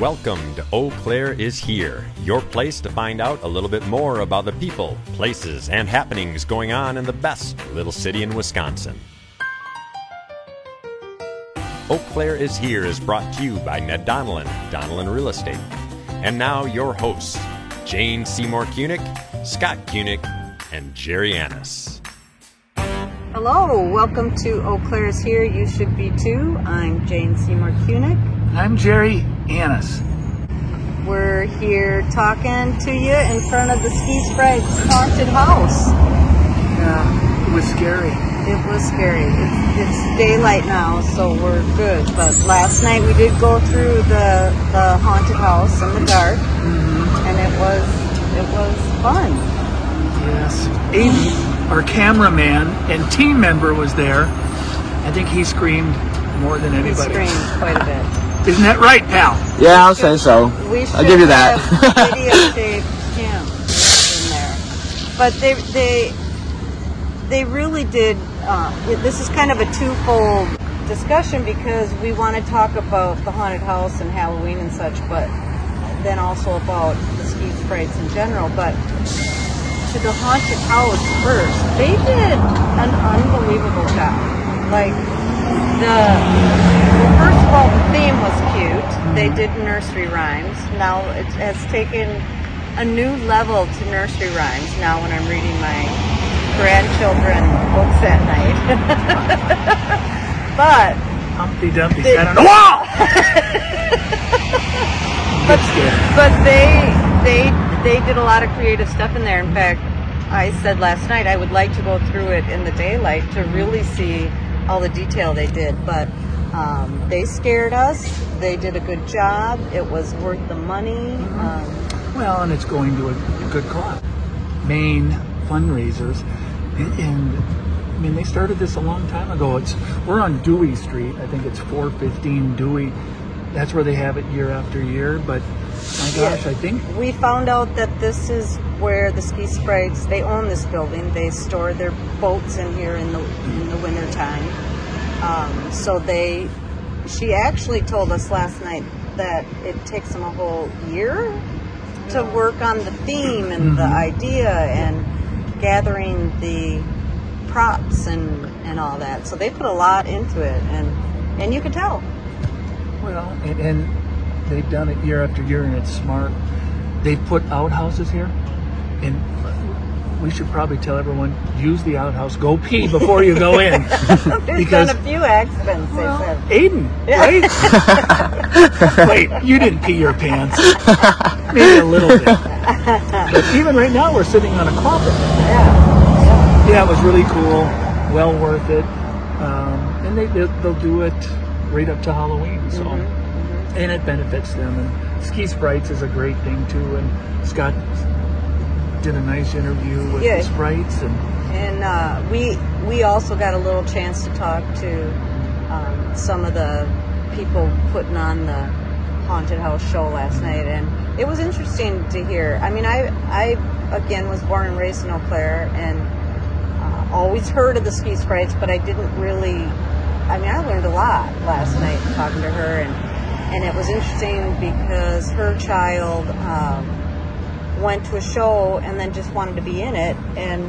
Welcome to Eau Claire is Here, your place to find out a little bit more about the people, places, and happenings going on in the best little city in Wisconsin. Eau Claire is Here is brought to you by Ned Donnellan, Donnellan Real Estate. And now your hosts, Jane Seymour Kunick, Scott Kunick, and Jerry Annis. Hello, welcome to Eau Claire is Here, you should be too. I'm Jane Seymour Kunick. I'm Jerry Annis. We're here talking to you in front of the Skeets Frights Haunted House. Yeah, it was scary. It was scary. It's daylight now, so we're good. But last night we did go through the haunted house in the dark, and it was fun. Yes. Amy, our cameraman and team member, was there. I think he screamed more than anybody. He screamed quite a bit. Isn't that right, pal? Yeah, I'll say so. I'll give you that. Videotaped Jim in there, but they really did. This is kind of a twofold discussion because we want to talk about the haunted house and Halloween and such, but then also about the Ski Sprites in general. But to the haunted house first, they did an unbelievable job. Like first of all, the theme was cute. They did nursery rhymes. Now it has taken a new level to nursery rhymes now when I'm reading my grandchildren books at night. But Humpty Dumpty sat on the wall! But they did a lot of creative stuff in there. In fact, I said last night I would like to go through it in the daylight to really see all the detail they did, but they scared us. They did a good job. It was worth the money. Well, and it's going to a good cause. Maine Fundraisers, and I mean they started this a long time ago. We're on Dewey Street. I think it's 415 Dewey. That's where they have it year after year. But my gosh, yeah. I think we found out that this is where the Ski Sprites, they own this building. They store their boats in here in the winter time. She actually told us last night that it takes them a whole year to work on the theme and the idea and gathering the props and all that. So they put a lot into it, and you can tell. Well, and they've done it year after year, and it's smart. They've put outhouses here, and we should probably tell everyone, use the outhouse, go pee before you go in. There's been a few accidents, they said. Aiden, right? Wait, you didn't pee your pants. Maybe a little bit. But even right now, we're sitting on a carpet. Yeah. Yeah, it was really cool, well worth it. And they'll do it right up to Halloween, so. And it benefits them. And Ski Sprites is a great thing, too. And Scott did a nice interview with the Sprites, and we also got a little chance to talk to some of the people putting on the haunted house show last night, and it was interesting to hear. I mean, I again was born and raised in Eau Claire, and always heard of the Ski Sprites, but I didn't really. I mean, I learned a lot last night talking to her, and it was interesting because her child went to a show and then just wanted to be in it, and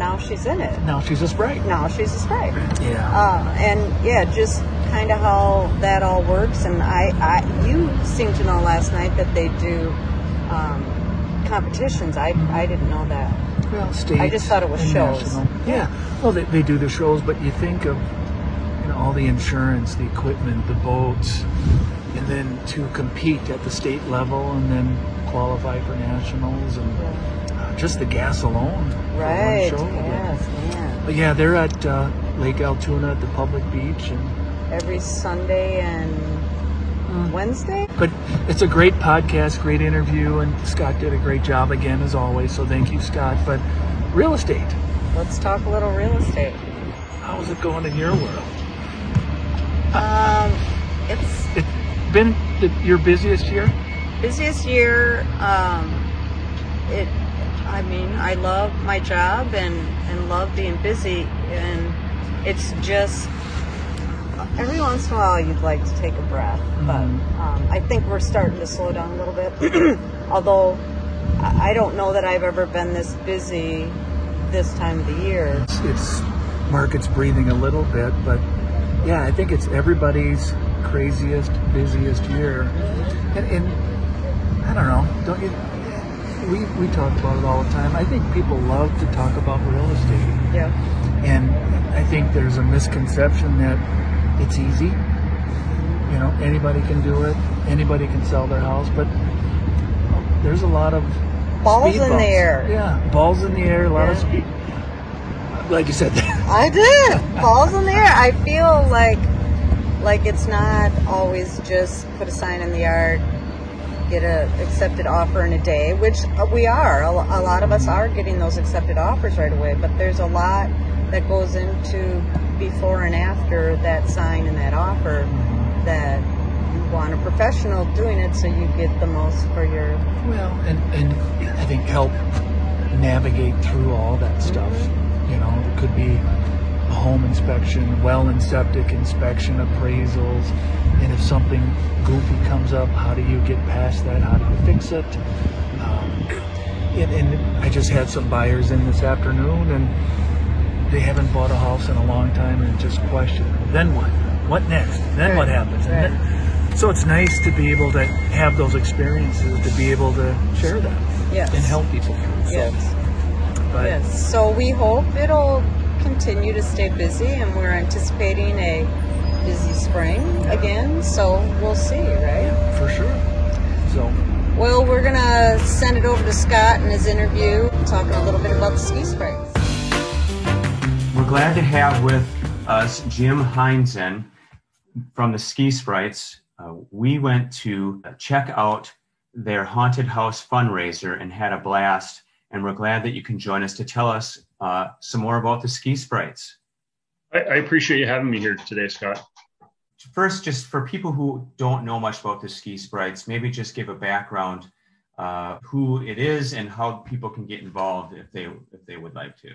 now she's in it. Now she's a Sprite. Yeah. Just kind of how that all works. And you seem to know last night that they do competitions. I didn't know that. Well, state. I just thought it was shows. National. Yeah. Well, they do the shows, but you think of all the insurance, the equipment, the boats, and then to compete at the state level, and then qualify for nationals, and just the gas alone. Right. For one show. Yes. But yeah, they're at Lake Altoona at the public beach, and every Sunday and Wednesday. But it's a great podcast, great interview, and Scott did a great job again as always. So thank you, Scott. But real estate. Let's talk a little real estate. How's it going in your world? It's been your busiest year. Busiest year. I mean, I love my job and love being busy, and it's just every once in a while you'd like to take a breath, but I think we're starting to slow down a little bit. Although I don't know that I've ever been this busy this time of the year. It's market's breathing a little bit, but yeah, I think it's everybody's craziest, busiest year. And I don't know, don't you? We talk about it all the time. I think people love to talk about real estate. Yeah. And I think there's a misconception that it's easy. You know, anybody can do it. Anybody can sell their house. But there's a lot of balls in the air. Yeah, balls in the air. A lot of speed. Like you said that. I did. Balls in the air. I feel like it's not always just put a sign in the yard, get a accepted offer in a day, which we are. A lot of us are getting those accepted offers right away, but there's a lot that goes into before and after that sign and that offer that you want a professional doing it so you get the most for your... Well, and I think help navigate through all that stuff. You know, it could be a home inspection, well and septic inspection, appraisals, and if something goofy comes up, how do you get past that? How do you fix it? And I just had some buyers in this afternoon, and they haven't bought a house in a long time, and just questioned, then what? What next? Then what happens? Right. And so it's nice to be able to have those experiences, to be able to share that and help people. So, so we hope it'll continue to stay busy, and we're anticipating a busy spring again, so we'll see, right? Yeah, for sure. So, well, we're gonna send it over to Scott in his interview, talking a little bit about the Ski Sprites. We're glad to have with us Jim Heinzen from the Ski Sprites. We went to check out their haunted house fundraiser and had a blast, and we're glad that you can join us to tell us some more about the Ski Sprites. I appreciate you having me here today, Scott. First, just for people who don't know much about the Ski Sprites, maybe just give a background, who it is and how people can get involved if they would like to.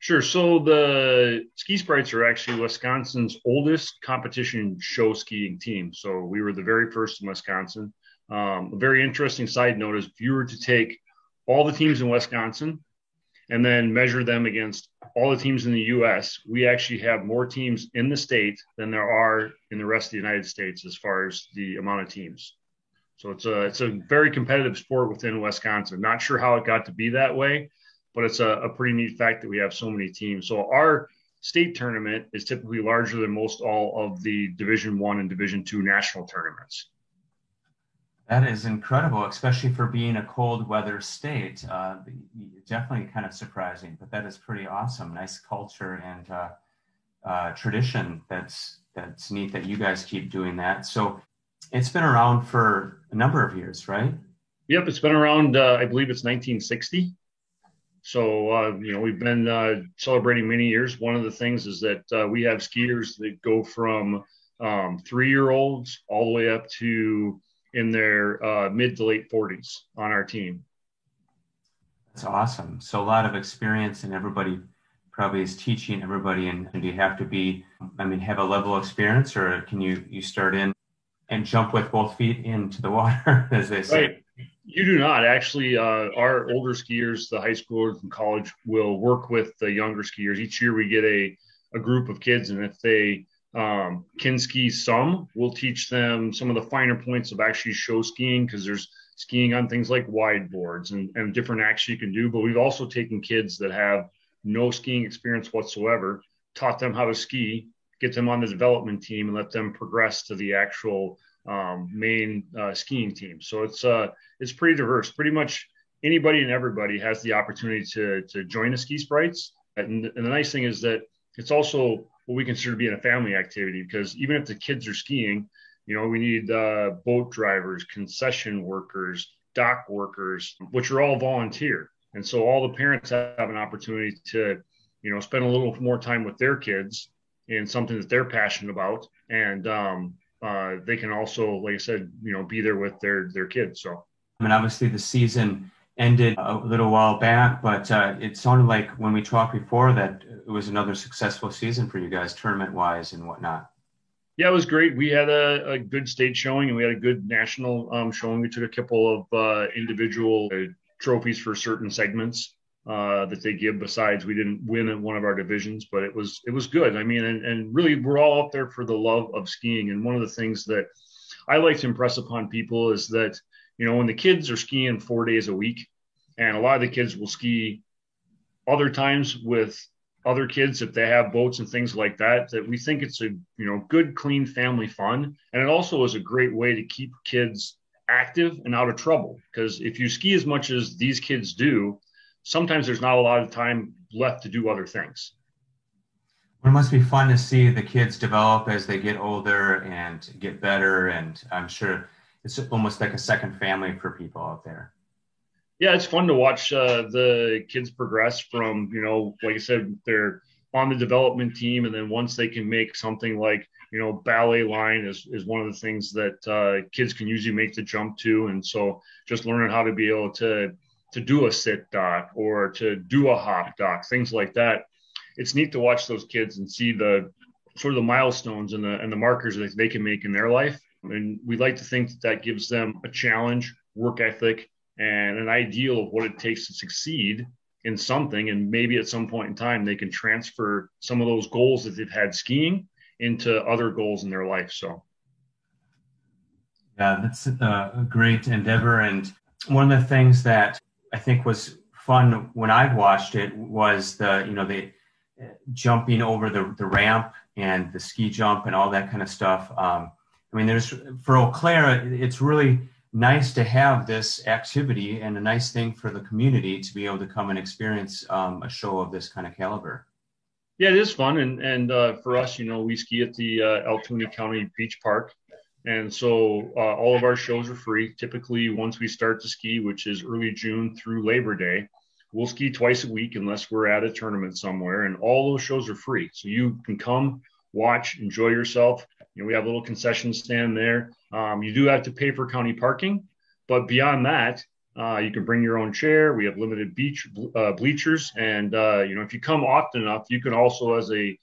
Sure. So the Ski Sprites are actually Wisconsin's oldest competition show skiing team. So we were the very first in Wisconsin. A very interesting side note is if you were to take all the teams in Wisconsin and then measure them against all the teams in the U.S., we actually have more teams in the state than there are in the rest of the United States as far as the amount of teams. So it's a very competitive sport within Wisconsin. Not sure how it got to be that way, but it's a pretty neat fact that we have so many teams. So our state tournament is typically larger than most all of the Division I and Division II national tournaments. That is incredible, especially for being a cold weather state. Definitely kind of surprising, but that is pretty awesome. Nice culture and tradition. That's neat that you guys keep doing that. So it's been around for a number of years, right? Yep, it's been around, I believe it's 1960. So, we've been celebrating many years. One of the things is that we have skiers that go from 3-year-olds all the way up to in their mid to late 40s on our team. That's awesome. So a lot of experience, and everybody probably is teaching everybody. And do you have to have a level of experience, or can you start in and jump with both feet into the water, as they say? Right. You do not. Actually, our older skiers, the high schoolers and college, will work with the younger skiers. Each year we get a group of kids, and if they can ski some, we'll teach them some of the finer points of actually show skiing, because there's skiing on things like wide boards and different acts you can do. But we've also taken kids that have no skiing experience whatsoever, taught them how to ski, get them on the development team, and let them progress to the actual main skiing team. So it's pretty diverse. Pretty much anybody and everybody has the opportunity to join the Ski Sprites. And the nice thing is that it's also what we consider to be a family activity, because even if the kids are skiing, we need boat drivers, concession workers, dock workers, which are all volunteer. And so all the parents have an opportunity to, spend a little more time with their kids in something that they're passionate about. And they can also, like I said, be there with their kids. So, obviously the season ended a little while back, but it sounded like when we talked before that it was another successful season for you guys, tournament wise and whatnot. Yeah, it was great. We had a good state showing, and we had a good national showing. We took a couple of individual trophies for certain segments that they give. Besides, we didn't win in one of our divisions, but it was good. I mean, and really, we're all out there for the love of skiing. And one of the things that I like to impress upon people is that, you know, when the kids are skiing 4 days a week, and a lot of the kids will ski other times with other kids if they have boats and things like that, that we think it's a, you know, good, clean family fun. And it also is a great way to keep kids active and out of trouble, because if you ski as much as these kids do, sometimes there's not a lot of time left to do other things. It must be fun to see the kids develop as they get older and get better. And I'm sure it's almost like a second family for people out there. Yeah, it's fun to watch the kids progress from, you know, like I said, they're on the development team. And then once they can make something like, you know, ballet line is one of the things that kids can usually make the jump to. And so just learning how to be able to do a sit doc or to do a hop doc, things like that. It's neat to watch those kids and see the sort of the milestones and the markers that they can make in their life. And we like to think that gives them a challenge, work ethic, and an ideal of what it takes to succeed in something. And maybe at some point in time, they can transfer some of those goals that they've had skiing into other goals in their life. So. Yeah, that's a great endeavor. And one of the things that I think was fun when I watched it was the jumping over the ramp and the ski jump and all that kind of stuff. I mean, for Eau Claire, it's really nice to have this activity and a nice thing for the community to be able to come and experience a show of this kind of caliber. Yeah, it is fun. And for us, you know, we ski at the Altoona County Beach Park. And so all of our shows are free. Typically, once we start to ski, which is early June through Labor Day, we'll ski twice a week unless we're at a tournament somewhere, and all those shows are free. So you can come, watch, enjoy yourself. You know, we have a little concession stand there. You do have to pay for county parking, but beyond that, you can bring your own chair. We have limited beach bleachers, and you know, if you come often enough, you can also, as a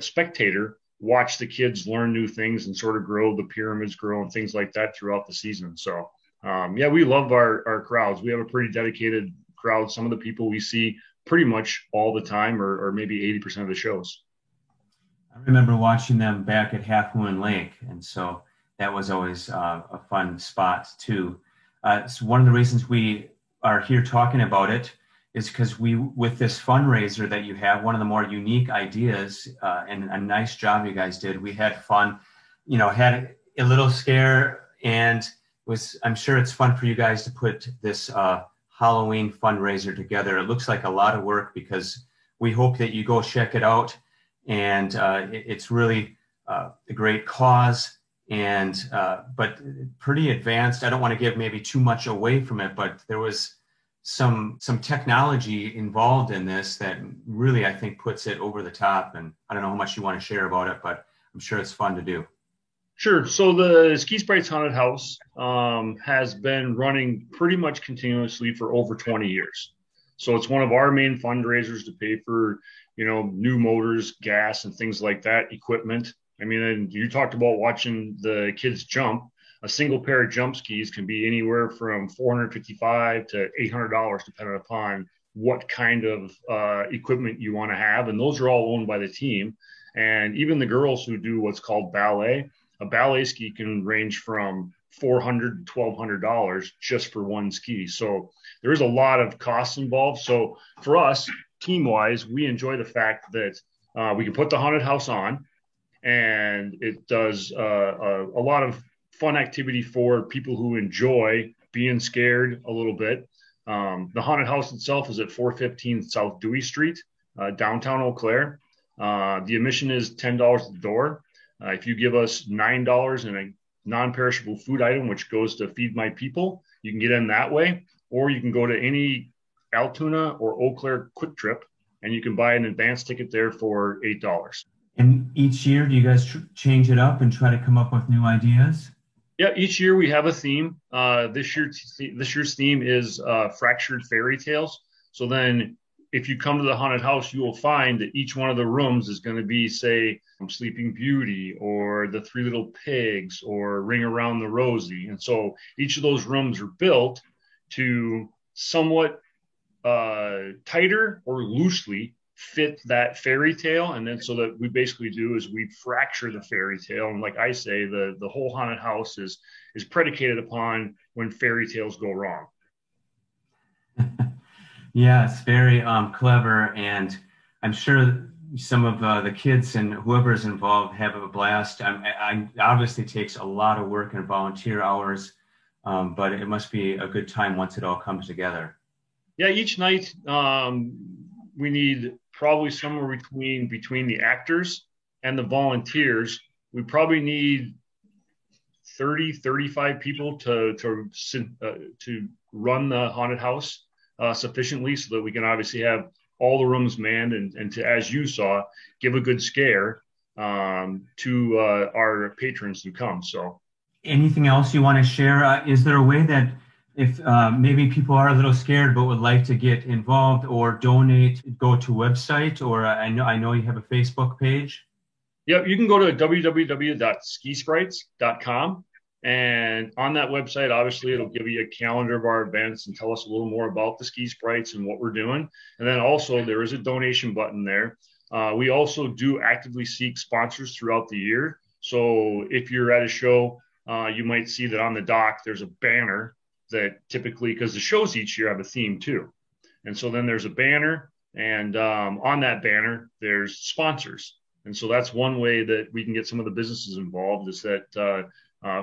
spectator, watch the kids learn new things and sort of grow, the pyramids grow and things like that throughout the season. So, yeah, we love our crowds. We have a pretty dedicated crowd. Some of the people we see pretty much all the time, or maybe 80% of the shows. I remember watching them back at Half Moon Lake, and so that was always a fun spot too. So one of the reasons we are here talking about it is because with this fundraiser that you have, one of the more unique ideas and a nice job you guys did. We had fun, you know, had a little scare, and I'm sure it's fun for you guys to put this Halloween fundraiser together. It looks like a lot of work, because we hope that you go check it out, and it's really a great cause, and but pretty advanced. I don't want to give maybe too much away from it, but there was some technology involved in this that really I think puts it over the top, and I don't know how much you want to share about it, but I'm sure it's fun to do. Sure. So the Ski Sprites Haunted House has been running pretty much continuously for over 20 years. So it's one of our main fundraisers to pay for, you know, new motors, gas, and things like that, equipment. I mean, and you talked about watching the kids jump. A single pair of jump skis can be anywhere from $455 to $800, depending upon what kind of equipment you want to have. And those are all owned by the team. And even the girls who do what's called ballet, a ballet ski can range from $400 to $1,200 just for one ski. So there is a lot of costs involved. So for us, team-wise, we enjoy the fact that we can put the haunted house on, and it does a lot of fun activity for people who enjoy being scared a little bit. The haunted house itself is at 415 South Dewey Street, downtown Eau Claire. The admission is $10 at the door. If you give us $9 and a non-perishable food item, which goes to Feed My People, you can get in that way, or you can go to any Altoona or Eau Claire Quick Trip, and you can buy an advance ticket there for $8. And each year, do you guys change it up and try to come up with new ideas? Yeah, each year we have a theme. This year's theme is Fractured Fairy Tales. So then if you come to the haunted house, you will find that each one of the rooms is going to be, say, Sleeping Beauty or The Three Little Pigs or Ring Around the Rosie. And so each of those rooms are built to somewhat tighter or loosely fit that fairy tale. And then so that we basically do is we fracture the fairy tale. And like I say, the whole haunted house is predicated upon when fairy tales go wrong. Yeah, it's very clever, and I'm sure some of the kids and whoever's involved have a blast. I obviously takes a lot of work and volunteer hours, but it must be a good time once it all comes together. Yeah, each night we need probably somewhere between the actors and the volunteers. We probably need 30, 35 people to run the haunted house sufficiently so that we can obviously have all the rooms manned and to, as you saw, give a good scare to our patrons who come. So, anything else you want to share? Is there a way that if maybe people are a little scared but would like to get involved or donate, go to website, or I know you have a Facebook page? Yep, you can go to www.skisprites.com. And on that website, obviously, it'll give you a calendar of our events and tell us a little more about the Ski Sprites and what we're doing. And then also there is a donation button there. We also do actively seek sponsors throughout the year. So if you're at a show, you might see that on the dock, there's a banner that typically, because the shows each year have a theme too. And so then there's a banner, and on that banner, there's sponsors. And so that's one way that we can get some of the businesses involved, is that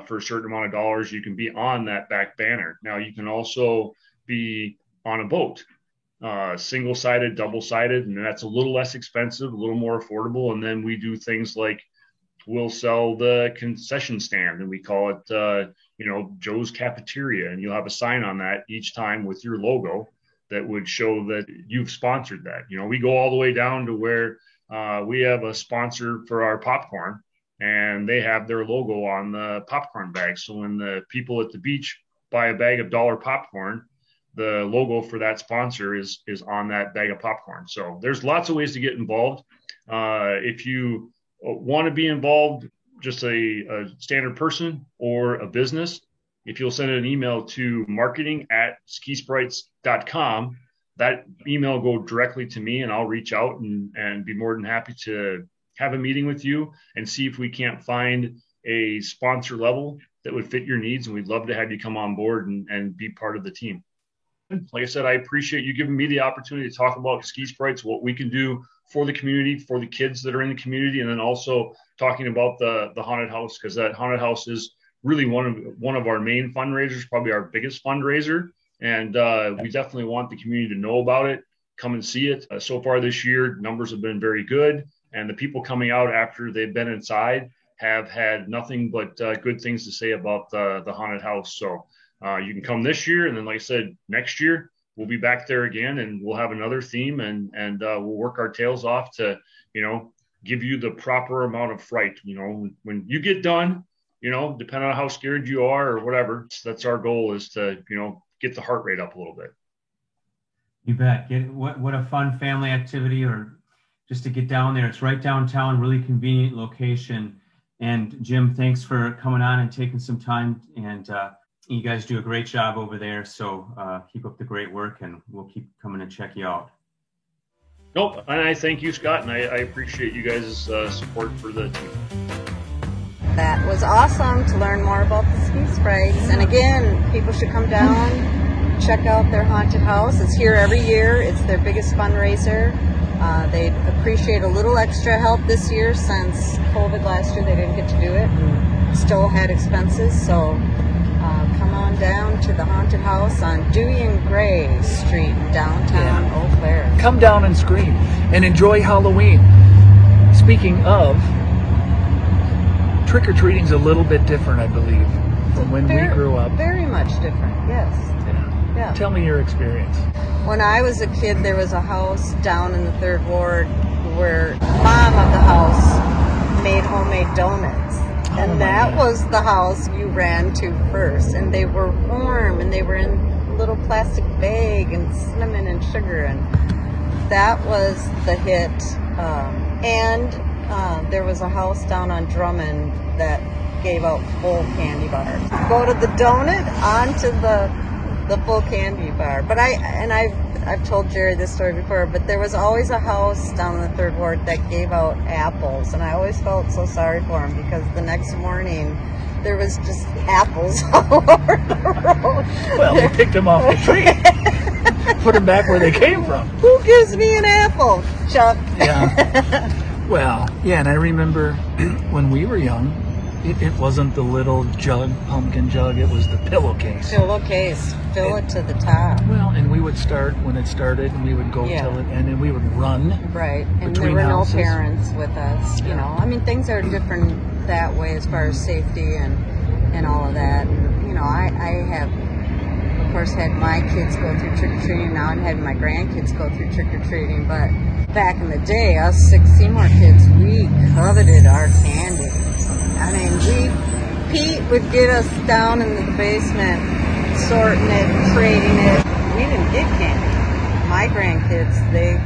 for a certain amount of dollars, you can be on that back banner. Now, you can also be on a boat, single-sided, double-sided, and that's a little less expensive, a little more affordable. And then we do things like we'll sell the concession stand, and we call it, Joe's Cafeteria, and you'll have a sign on that each time with your logo that would show that you've sponsored that. You know, we go all the way down to where we have a sponsor for our popcorn, and they have their logo on the popcorn bag. So when the people at the beach buy a bag of dollar popcorn, the logo for that sponsor is on that bag of popcorn. So there's lots of ways to get involved. If you want to be involved, just a standard person or a business, if you'll send an email to marketing@skisprites.com, that email will go directly to me, and I'll reach out and be more than happy to have a meeting with you and see if we can't find a sponsor level that would fit your needs. And we'd love to have you come on board and be part of the team. Like I said, I appreciate you giving me the opportunity to talk about Ski Sprites, what we can do for the community, for the kids that are in the community, and then also talking about the haunted house, because that haunted house is really one of our main fundraisers, probably our biggest fundraiser. And we definitely want the community to know about it, come and see it. So far this year, numbers have been very good. And the people coming out after they've been inside have had nothing but good things to say about the haunted house. So you can come this year. And then, like I said, next year, we'll be back there again, and we'll have another theme, and we'll work our tails off to, give you the proper amount of fright. When you get done, depending on how scared you are or whatever, that's our goal, is to, get the heart rate up a little bit. You bet. What a fun family activity, or just to get down there. It's right downtown, really convenient location. And Jim, thanks for coming on and taking some time. And you guys do a great job over there. So keep up the great work, and we'll keep coming and check you out. Nope. And I thank you, Scott. And I appreciate you guys' support for the team. That was awesome to learn more about the Ski Sprites. And again, people should come down, check out their haunted house. It's here every year. It's their biggest fundraiser. They'd appreciate a little extra help this year, since COVID last year they didn't get to do it and still had expenses. So come on down to the haunted house on Dewey and Gray Street, downtown Eau Claire. Come down and scream and enjoy Halloween. Speaking of, trick-or-treating's a little bit different, I believe, from when we grew up. Very much different, yes. Yeah. Tell me your experience. When I was a kid, there was a house down in the 3rd Ward where mom of the house made homemade donuts. And that was the house you ran to first. And they were warm, and they were in a little plastic bag and cinnamon and sugar. And that was the hit. There was a house down on Drummond that gave out full candy bars. Go to the donut, onto the full candy bar. But I've told Jerry this story before, but there was always a house down in the Third Ward that gave out apples, and I always felt so sorry for him because the next morning there was just apples all over the road. Well, they picked them off the tree, put them back where they came from. Who gives me an apple, Chuck? Yeah. Well, yeah, and I remember when we were young, it wasn't the little jug, pumpkin jug, it was the pillowcase. Pillowcase, fill it to the top. Well, and we would start when it started, and we would go till it ended, and we would run. Right, and there were houses. No parents with us, you know. I mean, things are different that way as far as safety and all of that. And, you know, I have, of course, had my kids go through trick-or-treating, now I'm having my grandkids go through trick-or-treating, but back in the day, us 6 Seymour kids, we coveted our candy. I mean, Pete would get us down in the basement, sorting it, trading it. We didn't get candy. My grandkids, they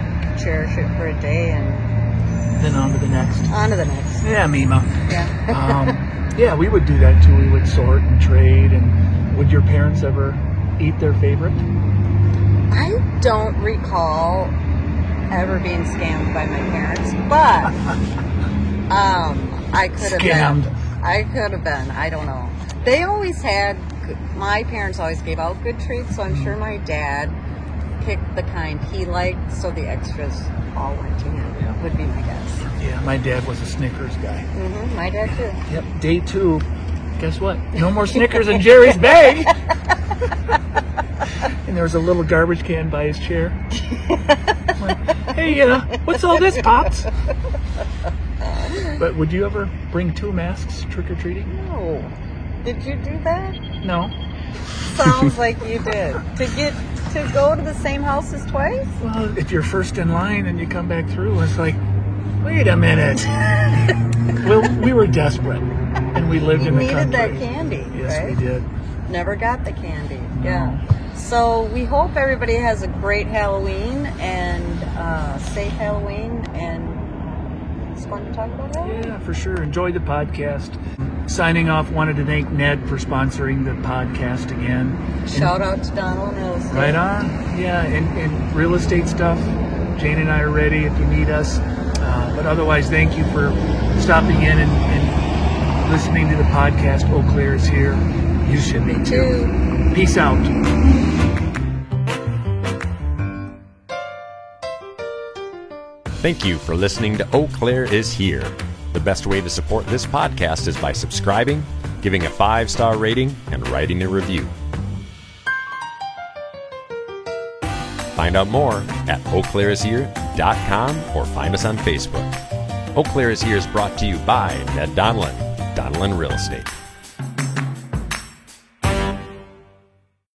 cherish it for a day and... then on to the next. On to the next. Yeah, Mima. Yeah. Yeah, we would do that too. We would sort and trade. And would your parents ever eat their favorite? I don't recall ever being scammed by my parents, but... I could have been. I could have been. I don't know. They always had, my parents always gave out good treats, so I'm sure my dad picked the kind he liked, so the extras all went to him, would be my guess. Yeah, my dad was a Snickers guy. Mm-hmm, my dad too. Yep, day two, guess what? No more Snickers in Jerry's bag! And there was a little garbage can by his chair. I'm like, hey, what's all this, Pops? But would you ever bring two masks trick-or-treating? No. Did you do that? No. Sounds like you did. To go to the same houses twice? Well, if you're first in line and you come back through, it's like, wait a minute. Well, we were desperate, and we lived in the country. You needed that candy, yes, right? We did. Never got the candy, yeah. So we hope everybody has a great Halloween, and safe Halloween, and fun to talk about that? Yeah, for sure. Enjoy the podcast. Signing off, wanted to thank Ned for sponsoring the podcast again. Shout out to Donald and Real Estate. Right on. Yeah, and real estate stuff. Jane and I are ready if you need us. But otherwise, thank you for stopping in and listening to the podcast. Eau Claire is here. You should be too. Peace out. Thank you for listening to Eau Claire is Here. The best way to support this podcast is by subscribing, giving a 5-star rating, and writing a review. Find out more at eauclaireishere.com or find us on Facebook. Eau Claire is Here is brought to you by Ned Donnellan, Donnellan Real Estate.